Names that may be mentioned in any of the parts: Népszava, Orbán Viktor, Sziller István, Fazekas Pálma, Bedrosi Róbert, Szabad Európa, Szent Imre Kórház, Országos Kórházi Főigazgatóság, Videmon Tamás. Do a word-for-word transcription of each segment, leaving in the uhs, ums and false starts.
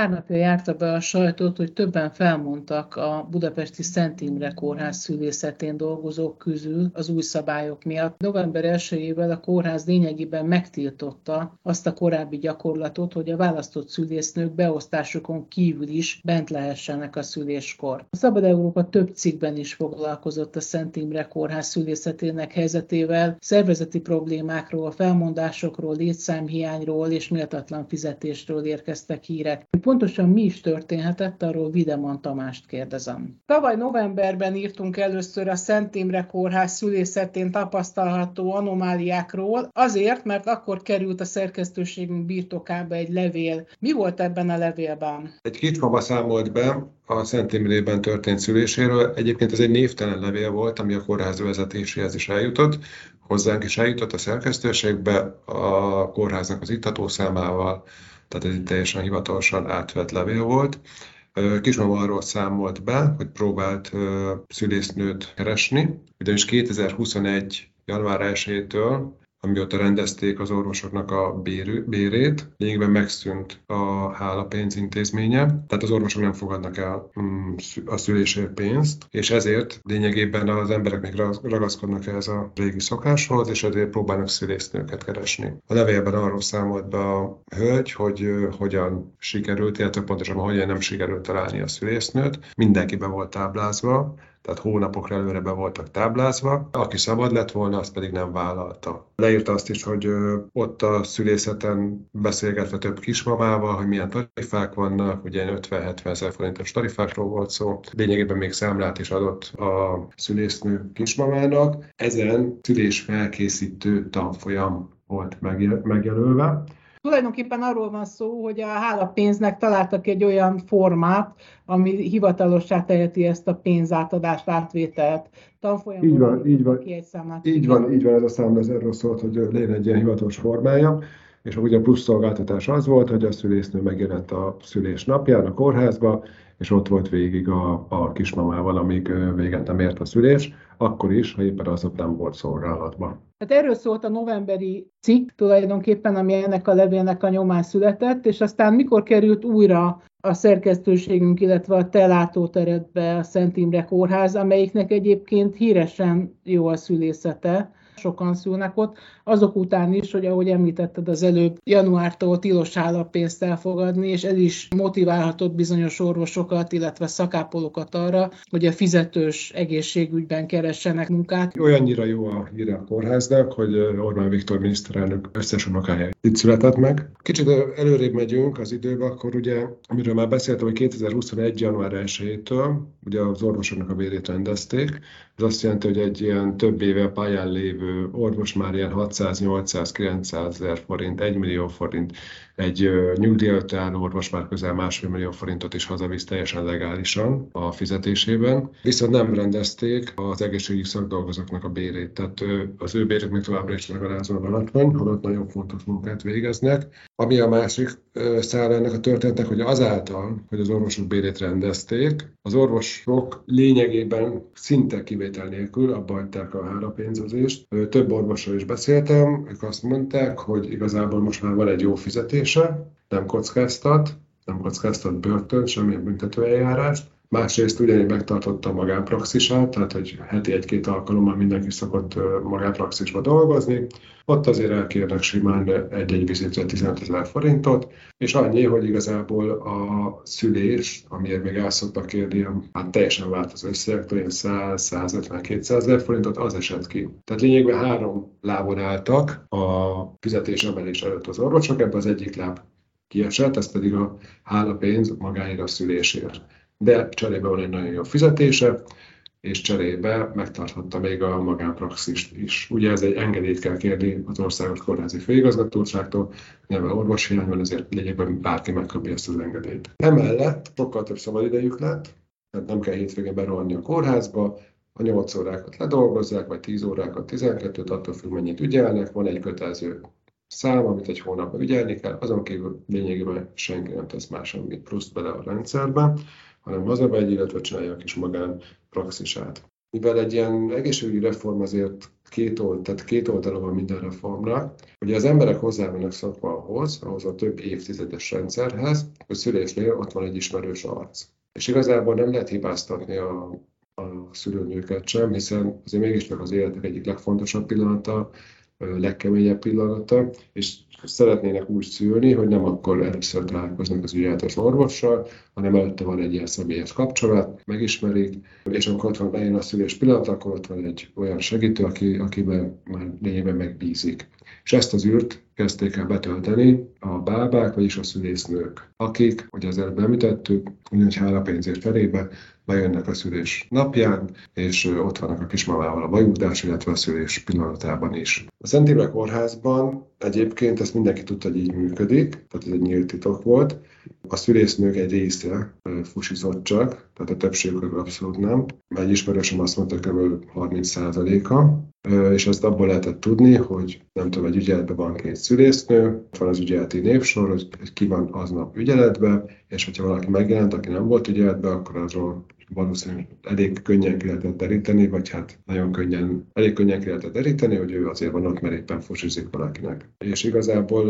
Pár napja járta be a sajtót, hogy többen felmondtak a budapesti Szent Imre Kórház szülészetén dolgozók közül az új szabályok miatt. november elsejével a kórház lényegében megtiltotta azt a korábbi gyakorlatot, hogy a választott szülésznők beosztásukon kívül is bent lehessenek a szüléskor. A Szabad Európa több cikkben is foglalkozott a Szent Imre Kórház szülészetének helyzetével, szervezeti problémákról, felmondásokról, létszámhiányról és méltatlan fizetésről érkeztek hírek. Pontosan mi is történhetett, arról Videmon Tamást kérdezem. Tavaly novemberben írtunk először a Szent Imre Kórház szülészetén tapasztalható anomáliákról, azért, mert akkor került a szerkesztőségünk birtokába egy levél. Mi volt ebben a levélben? Egy kismama számolt be a Szent Imrében történt szüléséről. Egyébként ez egy névtelen levél volt, ami a kórház vezetéséhez is eljutott. Hozzánk is eljutott a szerkesztőségbe a kórháznak az ittatószámával. Tehát ez itt teljesen hivatalosan átvett levél volt. Kismama arról számolt be, hogy próbált szülésznőt keresni, ugyanis kétezer-huszonegy. január elsejétől, amióta rendezték az orvosoknak a bérő, bérét, lényegében megszűnt a hálapénz intézménye, tehát az orvosok nem fogadnak el a szülésért pénzt, és ezért lényegében az emberek még ragaszkodnak ehhez a régi szokáshoz, és ezért próbálnak szülésznőket keresni. A levélben arról számolt be a hölgy, hogy hogyan sikerült, illetve pontosan hogyan nem sikerült találni a szülésznőt, mindenki be volt táblázva, tehát hónapokra előre be voltak táblázva, aki szabad lett volna, azt pedig nem vállalta. Leírta azt is, hogy ott a szülészeten beszélgetve több kismamával, hogy milyen tarifák vannak, ugye ötven-hetven ezer forintos tarifákról volt szó. Lényegében még számlát is adott a szülésznő kismamának. Ezen szülésfelkészítő tanfolyam volt megjel- megjelölve. Tulajdonképpen arról van szó, hogy a hálapénznek találtak egy olyan formát, ami hivatalossá teheti ezt a pénzátadást, átvételt. Tanfolyamon így van, így van, egy számlát. Így van, így van, ez a számla, ez erről szólt, hogy legyen egy ilyen hivatalos formája. És ugye a plusz szolgáltatás az volt, hogy a szülésznő megjelent a szülés napján a kórházba, és ott volt végig a, a kismamával, amíg véget nem ért a szülés, akkor is, ha éppen azok nem volt szolgálatban. Tehát erről szólt a novemberi cikk tulajdonképpen, ami ennek a levélnek a nyomán született, és aztán mikor került újra a szerkesztőségünk, illetve a te látóteredbe a Szent Imre Kórház, amelyiknek egyébként híresen jó a szülészete, sokan szülnek ott, azok után is, hogy ahogy említetted az előbb, januártól tilos hálapénzt elfogadni, és ez is motiválhatott bizonyos orvosokat, illetve szakápolókat arra, hogy a fizetős egészségügyben keressenek munkát. Olyannyira jó a híre a kórháznak, hogy Orbán Viktor miniszterelnök összes unokája itt született meg. Kicsit előrébb megyünk az időbe, akkor ugye, amiről már beszéltem, hogy kétezer-huszonegy. január elsejétől ugye az orvosoknak a bérét rendezték. Ez azt jelenti, hogy egy ilyen több éve pályán lévő orvos már ilyen hatszáz-nyolcszáz-kilencszáz ezer forint, egy millió forint, egy nyugdíj előtt álló orvos már közel másfél millió forintot is hazavisz teljesen legálisan a fizetésében. Viszont nem rendezték az egészségügyi szakdolgozóknak a bérét, tehát az ő bérük még továbbra is legalázóan alatt van, holott nagyon fontos munkát végeznek. Ami a másik szára ennek a történetnek, hogy azáltal, hogy az orvosok bérét rendezték, az orvosok lényegében szinte kivétel nélkül abba hagyták a hálapénzezést. Több orvossal is beszéltem, ők azt mondták, hogy igazából most már van egy jó fizetése, nem kockáztat, nem kockáztat börtön, semmilyen büntetőeljárást. Másrészt ugyanígy megtartotta a magánpraxisát, tehát hogy heti egy-két alkalommal mindenki szokott magánpraxisba dolgozni. Ott azért elkérnek simán egy-egy vizitre tizenöt ezer forintot, és annyi, hogy igazából a szülés, amiért még el szoktak kérni, hát teljesen változó összegektől, ilyen száz-százötven-kétszáz ezer forintot, az esett ki. Tehát lényegében három lábon álltak a fizetés emelés előtt az orvosok, ebben az egyik láb kiesett, ez pedig a hálapénz magáért a szülésért. De cserébe van egy nagyon jó fizetése, és cserébe megtarthatta még a magánpraxist is. Ugye ez egy engedélyt kell kérni az Országos Kórházi Főigazgatóságtól, mivel orvoshiány van, ezért lényegében bárki megkapja ezt az engedélyt. Emellett sokkal több szabadidejük lett, tehát nem kell hétvégén berohanni a kórházba, a nyolc órákat ledolgozzák, vagy tíz órákat, tizenkettőt, attól függ, mennyit ügyelnek, van egy kötelező szám, amit egy hónapban ügyelni kell, azon kívül lényegében senki nem tesz más, amit pluszt bele a rendszerbe, hanem hazamegy, illetve csinálja a kis magán praxisát. Mivel egy ilyen egészségügyi reform azért két, old, tehát két oldala van minden reformnak, ugye az emberek hozzá vannak szokva ahhoz, ahhoz a több évtizedes rendszerhez, hogy szülésnél ott van egy ismerős arc. És igazából nem lehet hibáztatni a, a szülőnőket sem, hiszen azért mégiscsak az életek egyik legfontosabb pillanata, legkeményebb pillanata, és szeretnének úgy szülni, hogy nem akkor először találkoznak az ügyeletes orvossal, hanem előtte van egy ilyen személyes kapcsolat, megismerik, és amikor ott van bejön a szülés pillanat, akkor ott van egy olyan segítő, aki, akiben már lényegében megbízik. És ezt az űrt kezdték el betölteni a bábák, vagyis a szülésznők, akik, hogy az előbb említettük, ugyanúgy hálapénzért felébe bejönnek a szülés napján, és ott vannak a kismamával a bajudás, illetve a szülés pillanatában is. A Szent Imre Kórházban egyébként ezt mindenki tudta, hogy így működik, tehát ez egy nyílt titok volt. A szülésznők egy része fusizott csak, tehát a többségük abszolút nem. Egy ismerősöm azt mondta, kb. harminc százaléka, és ezt abból lehetett tudni, hogy nem tudom, egy ügyeletben van két szülésznő, van az ügyeleti névsor, hogy ki van aznap ügyeletben, és hogyha valaki megjelent, aki nem volt ügyeletben, akkor azról valószínűleg elég könnyen ki lehetett deríteni, vagy hát nagyon könnyen, elég könnyen ki lehetett deríteni, hogy ő azért van ott, mert éppen fusizik valakinek. És igazából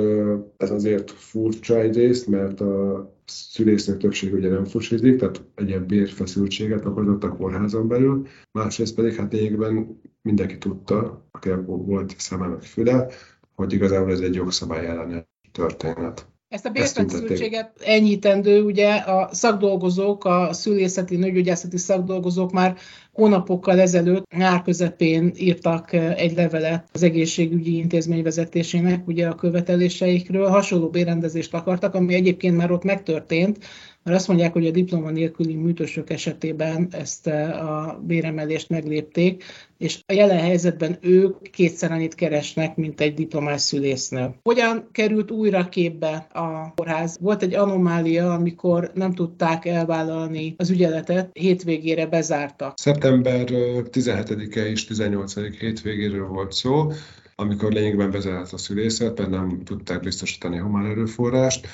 ez azért furcsa egyrészt, mert a szülésznek többség ugye nem fusizik, tehát egy ilyen bérfeszültséget okozott a kórházon belül, másrészt pedig hát lényegében mindenki tudta, aki volt szeme meg füle, hogy igazából ez egy jogszabály ellenes történet. Ezt a bérfeszültséget enyhítendő, ugye a szakdolgozók, a szülészeti, nőgyógyászati szakdolgozók már hónapokkal ezelőtt, nyár közepén írtak egy levelet az egészségügyi intézmény vezetésének, ugye a követeléseikről, hasonló bérrendezést akartak, ami egyébként már ott megtörtént, mert azt mondják, hogy a diploma nélküli műtősök esetében ezt a béremelést meglépték, és a jelen helyzetben ők kétszer annyit keresnek, mint egy diplomás szülésznő. Hogyan került újra képbe a kórház? Volt egy anomália, amikor nem tudták elvállalni az ügyeletet, hétvégére bezártak. Szeptember tizenhetedike és tizennyolcadik hétvégéről volt szó, amikor lényegében bezárt a szülészet, mert nem tudták biztosítani humán erőforrást.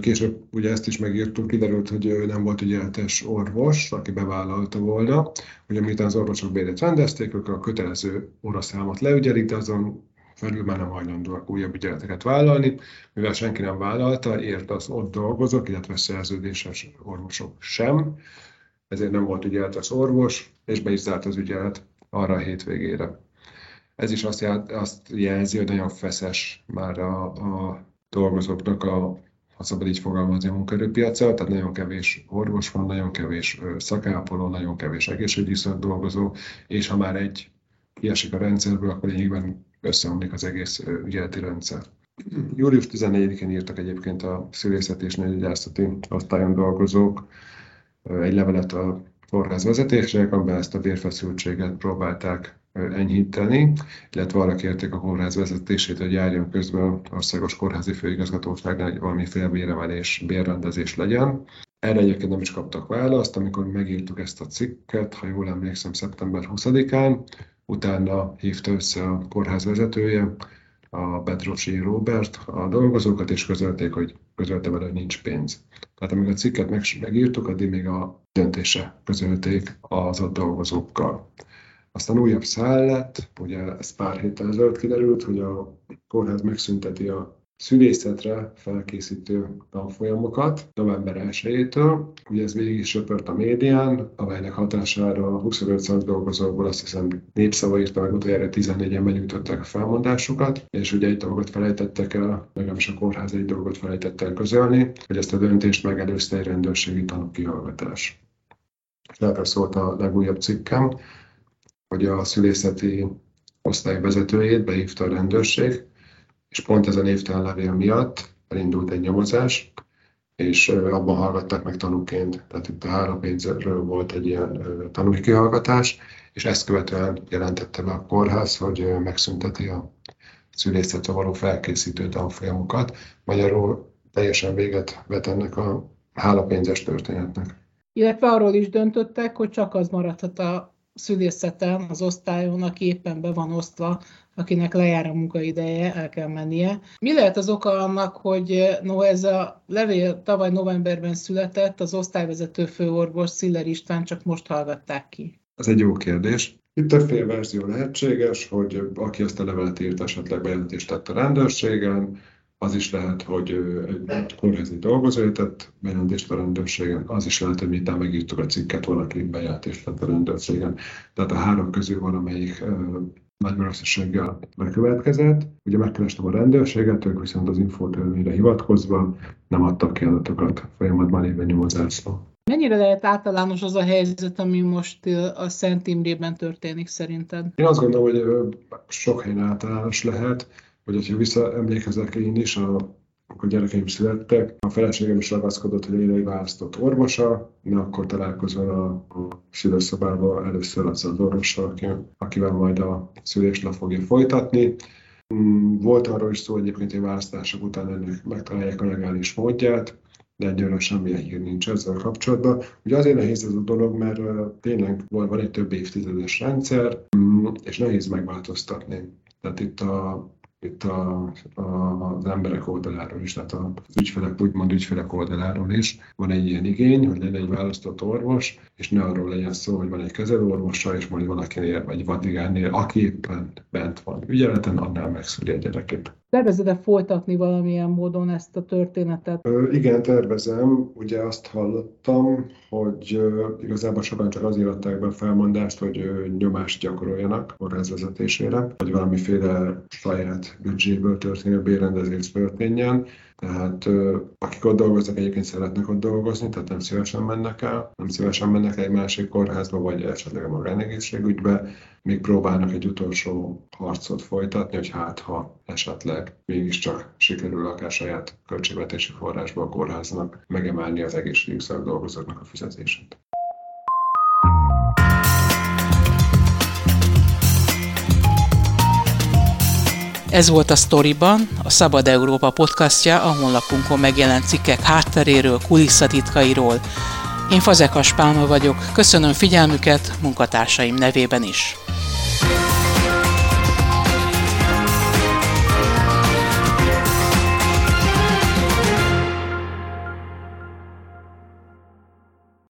Később ugye ezt is megírtuk, kiderült, hogy nem volt ügyeletes orvos, aki bevállalta volna. Ugye miután az orvosok bérét rendezték, ők a kötelező óraszámot leügyelik, de azon felül már nem hajlandóak újabb ügyeleteket vállalni. Mivel senki nem vállalta, ért az ott dolgozók, illetve szerződéses orvosok sem, ezért nem volt ügyeletes orvos, és be is zárt az ügyelet arra a hétvégére. Ez is azt, jel, azt jelzi, hogy nagyon feszes már a, a dolgozóknak a, ha szabad így fogalmazni, a munkaerőpiaca, tehát nagyon kevés orvos van, nagyon kevés szakápoló, nagyon kevés egészségügyi szakdolgozó, és ha már egy kiesik a rendszerből, akkor lényegében összeomlik az egész ügyeleti rendszer. Július tizennegyedikén írtak egyébként a szülészeti és nőgyógyászati osztályon dolgozók egy levelet a kórház vezetésének, amiben ezt a bérfeszültséget próbálták enyhíteni, illetve arra kérték a kórház vezetését, hogy járjon közben Országos Kórházi Főigazgatóságnál, hogy valamiféle béremelés, bérrendezés legyen. Erre egyébként nem is kaptak választ, amikor megírtuk ezt a cikket, ha jól emlékszem, szeptember huszadikán, utána hívta össze a kórház vezetője, a Bedrosi Róbert, a dolgozókat, és közölték, hogy közölte vele, hogy nincs pénz. Tehát amíg a cikket meg, megírtuk, addig még a döntése közölték az ott dolgozókkal. Aztán újabb szál lett, ugye ez pár héttel ezelőtt kiderült, hogy a kórház megszünteti a szülészetre felkészítő tanfolyamokat november elsejétől. Ugye ez végig is söpört a médián, amelynek hatására a huszonöt százalék dolgozókból azt hiszem Népszava írta meg utoljára, tizennégyen benyújtották a felmondásukat, és ugye egy dolgot felejtettek el, legalábbis a kórház egy dolgot felejtett el közölni, hogy ezt a döntést megelőzte egy rendőrségi tanúkihallgatás. Erről szólt a legújabb cikkem, hogy a szülészeti osztály vezetőjét behívta a rendőrség, és pont ez a névtelen levél miatt elindult egy nyomozás, és abban hallgatták meg tanúként. Tehát itt a hálapénzről volt egy ilyen tanúi kihallgatás, és ezt követően jelentette be a kórház, hogy megszünteti a szülészetre való felkészítő tanfolyamokat. Magyarul teljesen véget vet ennek a hálapénzes történetnek. Illetve arról is döntöttek, hogy csak az maradhat a szülészeten, az osztályon, aki éppen be van osztva, akinek lejár a munkaideje, el kell mennie. Mi lehet az oka annak, hogy no, ez a levél tavaly novemberben született, az osztályvezető főorvos Sziller István csak most hallgatták ki? Ez egy jó kérdés. Itt többféle verzió lehetséges, hogy aki azt a levelet írt, esetleg bejelentést tett a rendőrségen, az is lehet, hogy egy kórházi dolgozó tett bejelentést a rendőrségen, az is lehet, hogy miután megírtuk a cikket, valaki bejelentést tett a rendőrségen. Tehát a három közül van, amelyik nagy valószínűséggel bekövetkezett. Ugye megkerestem a rendőrséget, ők viszont az infótörvényre hivatkozva nem adtak ki adatokat folyamatban lévő nyomozásra. Mennyire lehet általános az a helyzet, ami most a Szent Imrében történik szerinted? Én azt gondolom, hogy sok helyen általános lehet, hogy ha visszaemlékezek én is, amikor gyerekeim születtek, a feleségem is ragaszkodott, hogy én egy választott orvosa, de akkor találkozol a, a szülőszobában először az az orvosa, akivel majd a szülést le fogja folytatni. Volt arról is szó, hogy egyébként a választások után ennek megtalálják a legális módját, de egyelőre semmilyen hír nincs ezzel kapcsolatban. Ugye azért nehéz ez a dolog, mert tényleg van egy több évtizedes rendszer, és nehéz megváltoztatni. Tehát itt, a, itt a, a, az emberek oldaláról is, tehát az ügyfelek, úgymond ügyfelek oldaláról is van egy ilyen igény, hogy legyen egy választott orvos, és ne arról legyen szó, hogy van egy kezelőorvosa, és majd valakinél, vagy vadigánnél, aki éppen bent van ügyeleten, annál megszüli a gyereket. Tervezed-e folytatni valamilyen módon ezt a történetet? Ö, igen, tervezem. Ugye azt hallottam, hogy ö, igazából sokan csak azért adták be a felmondást, hogy ö, nyomást gyakoroljanak kórház vezetésére, hogy valamiféle saját büdzséből történő bérrendezés történjen. Tehát ö, akik ott dolgoznak, egyébként szeretnek ott dolgozni, tehát nem szívesen mennek el, nem szívesen mennek el egy másik kórházba, vagy esetleg a magánegészségügybe, még próbálnak egy utolsó harcot folytatni, hogy hát ha esetleg mégiscsak sikerül akár saját költségvetési forrásba a kórháznak megemelni az egészségügyi szakdolgozóknak a fizetését. Ez volt a Sztoriban, a Szabad Európa podcastja, a honlapunkon megjelent cikkek hátteréről, kulisszatitkairól. Én Fazekas Pálma vagyok, köszönöm figyelmüket munkatársaim nevében is.